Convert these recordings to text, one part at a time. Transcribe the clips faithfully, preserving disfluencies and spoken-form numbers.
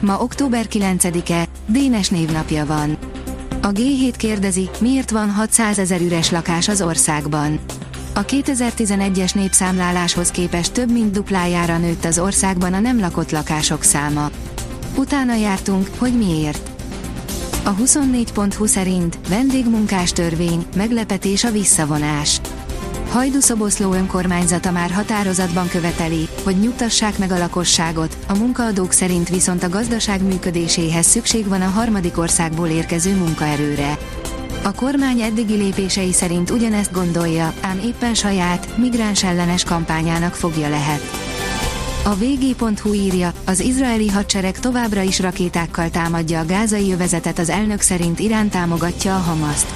Ma október kilencedike, Dénes névnapja van. A gé hét kérdezi, miért van hatszázezer üres lakás az országban. A kétezer-tizenegyes népszámláláshoz képest több mint duplájára nőtt az országban a nem lakott lakások száma. Utána jártunk, hogy miért. A huszonnégy pont hu szerint vendégmunkás törvény, meglepetés a visszavonás. Hajdúszoboszló önkormányzata már határozatban követeli, hogy nyugtassák meg a lakosságot, a munkaadók szerint viszont a gazdaság működéséhez szükség van a harmadik országból érkező munkaerőre. A kormány eddigi lépései szerint ugyanezt gondolja, ám éppen saját, migráns ellenes kampányának fogja lehet. A vg.hu írja, az izraeli hadsereg továbbra is rakétákkal támadja a gázai övezetet, az elnök szerint Irán támogatja a Hamaszt.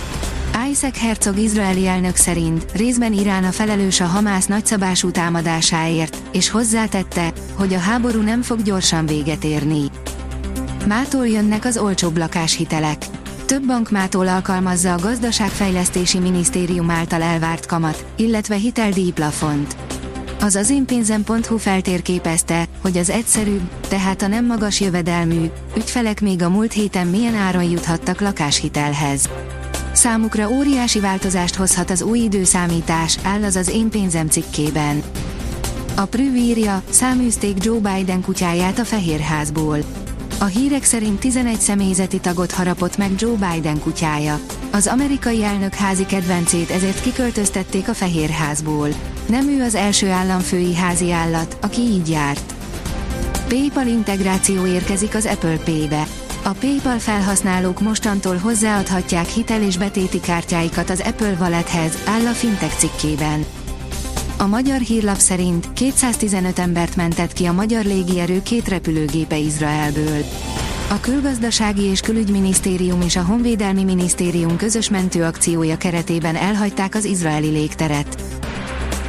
Isaac Herzog izraeli elnök szerint részben Irán a felelős a Hamász nagyszabású támadásáért, és hozzátette, hogy a háború nem fog gyorsan véget érni. Mától jönnek az olcsóbb lakáshitelek. Több bank mától alkalmazza a Gazdaságfejlesztési Minisztérium által elvárt kamat, illetve hiteldíjplafont. Az az én pénzem pont hu feltérképezte, hogy az egyszerűbb, tehát a nem magas jövedelmű ügyfelek még a múlt héten milyen áron juthattak lakáshitelhez. Számukra óriási változást hozhat az új időszámítás, áll az az én pénzem cikkében. A Prüv írja, száműzték Joe Biden kutyáját a Fehérházból. A hírek szerint tizenegy személyzeti tagot harapott meg Joe Biden kutyája. Az amerikai elnök házi kedvencét ezért kiköltöztették a Fehérházból. Nem ő az első államfői házi állat, aki így járt. PayPal integráció érkezik az Apple Pay-be. A PayPal felhasználók mostantól hozzáadhatják hitel- és betéti kártyáikat az Apple Wallethez, áll a fintech cikkében. A magyar hírlap szerint kétszáztizenöt embert mentett ki a magyar légierő két repülőgépe Izraelből. A Külgazdasági és Külügyminisztérium és a Honvédelmi Minisztérium közös mentőakciója keretében elhagyták az izraeli légteret.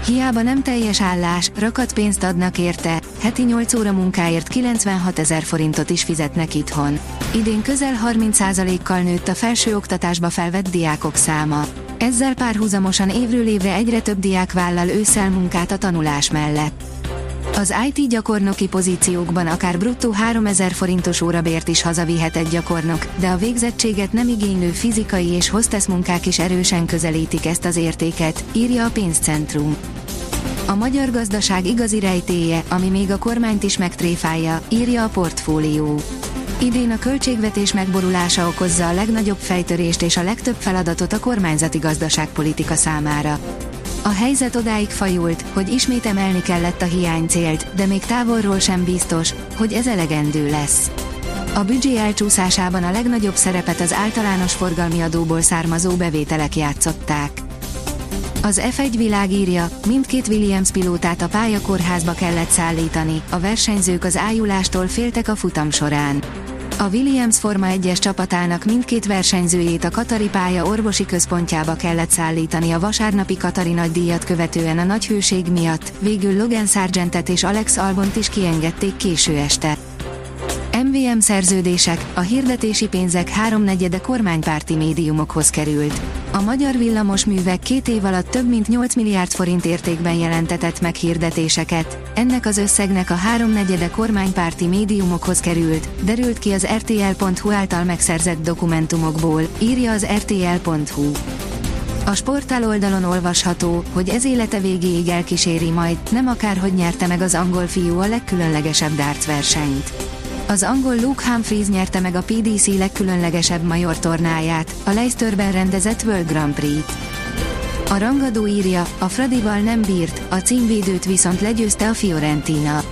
Hiába nem teljes állás, rakat pénzt adnak érte, heti nyolc óra munkáért kilencvenhatezer forintot is fizetnek itthon. Idén közel harminc százalékkal nőtt a felsőoktatásba felvett diákok száma. Ezzel párhuzamosan évről évre egyre több diák vállal ősszel munkát a tanulás mellett. Az i té gyakornoki pozíciókban akár bruttó háromezer forintos órabért is hazavihet egy gyakornok, de a végzettséget nem igénylő fizikai és hostess munkák is erősen közelítik ezt az értéket, írja a pénzcentrum. A magyar gazdaság igazi rejtélye, ami még a kormányt is megtréfálja, írja a portfólió. Idén a költségvetés megborulása okozza a legnagyobb fejtörést és a legtöbb feladatot a kormányzati gazdaságpolitika számára. A helyzet odáig fajult, hogy ismét emelni kellett a hiánycélt, de még távolról sem biztos, hogy ez elegendő lesz. A büdzsé elcsúszásában a legnagyobb szerepet az általános forgalmi adóból származó bevételek játszották. Az ef egy világ írja, mindkét Williams pilótát a pályakórházba kellett szállítani, a versenyzők az ájulástól féltek a futam során. A Williams Forma egyes csapatának mindkét versenyzőjét a Katari pálya orvosi központjába kellett szállítani a vasárnapi Katari nagydíjat követően a nagy hőség miatt, végül Logan Sargentet és Alex Albont is kiengedték késő este. em vé em szerződések, a hirdetési pénzek háromnegyede kormánypárti médiumokhoz került. A magyar villamosművek két év alatt több mint nyolc milliárd forint értékben jelentetett meg hirdetéseket, ennek az összegnek a háromnegyede kormánypárti médiumokhoz került, derült ki az er té el pont hu által megszerzett dokumentumokból, írja az er té el pont hu. A sportál oldalon olvasható, hogy ez élete végéig elkíséri majd, nem akárhogy nyerte meg az angol fiú a legkülönlegesebb darts versenyt. Az angol Luke Humphreys nyerte meg a pé dé cé legkülönlegesebb major tornáját, a Leicesterben rendezett World Grand Prix-t. A rangadó írja, a Fradival nem bírt, a címvédőt viszont legyőzte a Fiorentina.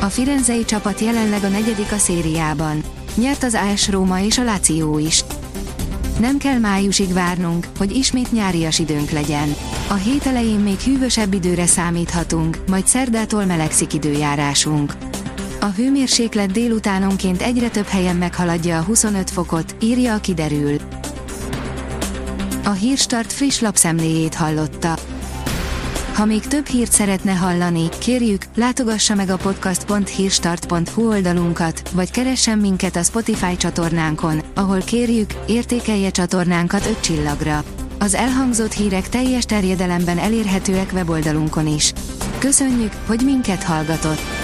A firenzei csapat jelenleg a negyedik a szériában. Nyert az á es Roma és a Lazio is. Nem kell májusig várnunk, hogy ismét nyárias időnk legyen. A hét elején még hűvösebb időre számíthatunk, majd szerdától melegszik időjárásunk. A hőmérséklet délutánonként egyre több helyen meghaladja a huszonöt fokot, írja a Kiderül. A Hírstart friss lapszemléjét hallotta. Ha még több hírt szeretne hallani, kérjük, látogassa meg a podcast pont hírstart pont hu oldalunkat, vagy keressen minket a Spotify csatornánkon, ahol kérjük, értékelje csatornánkat öt csillagra. Az elhangzott hírek teljes terjedelemben elérhetőek weboldalunkon is. Köszönjük, hogy minket hallgatott!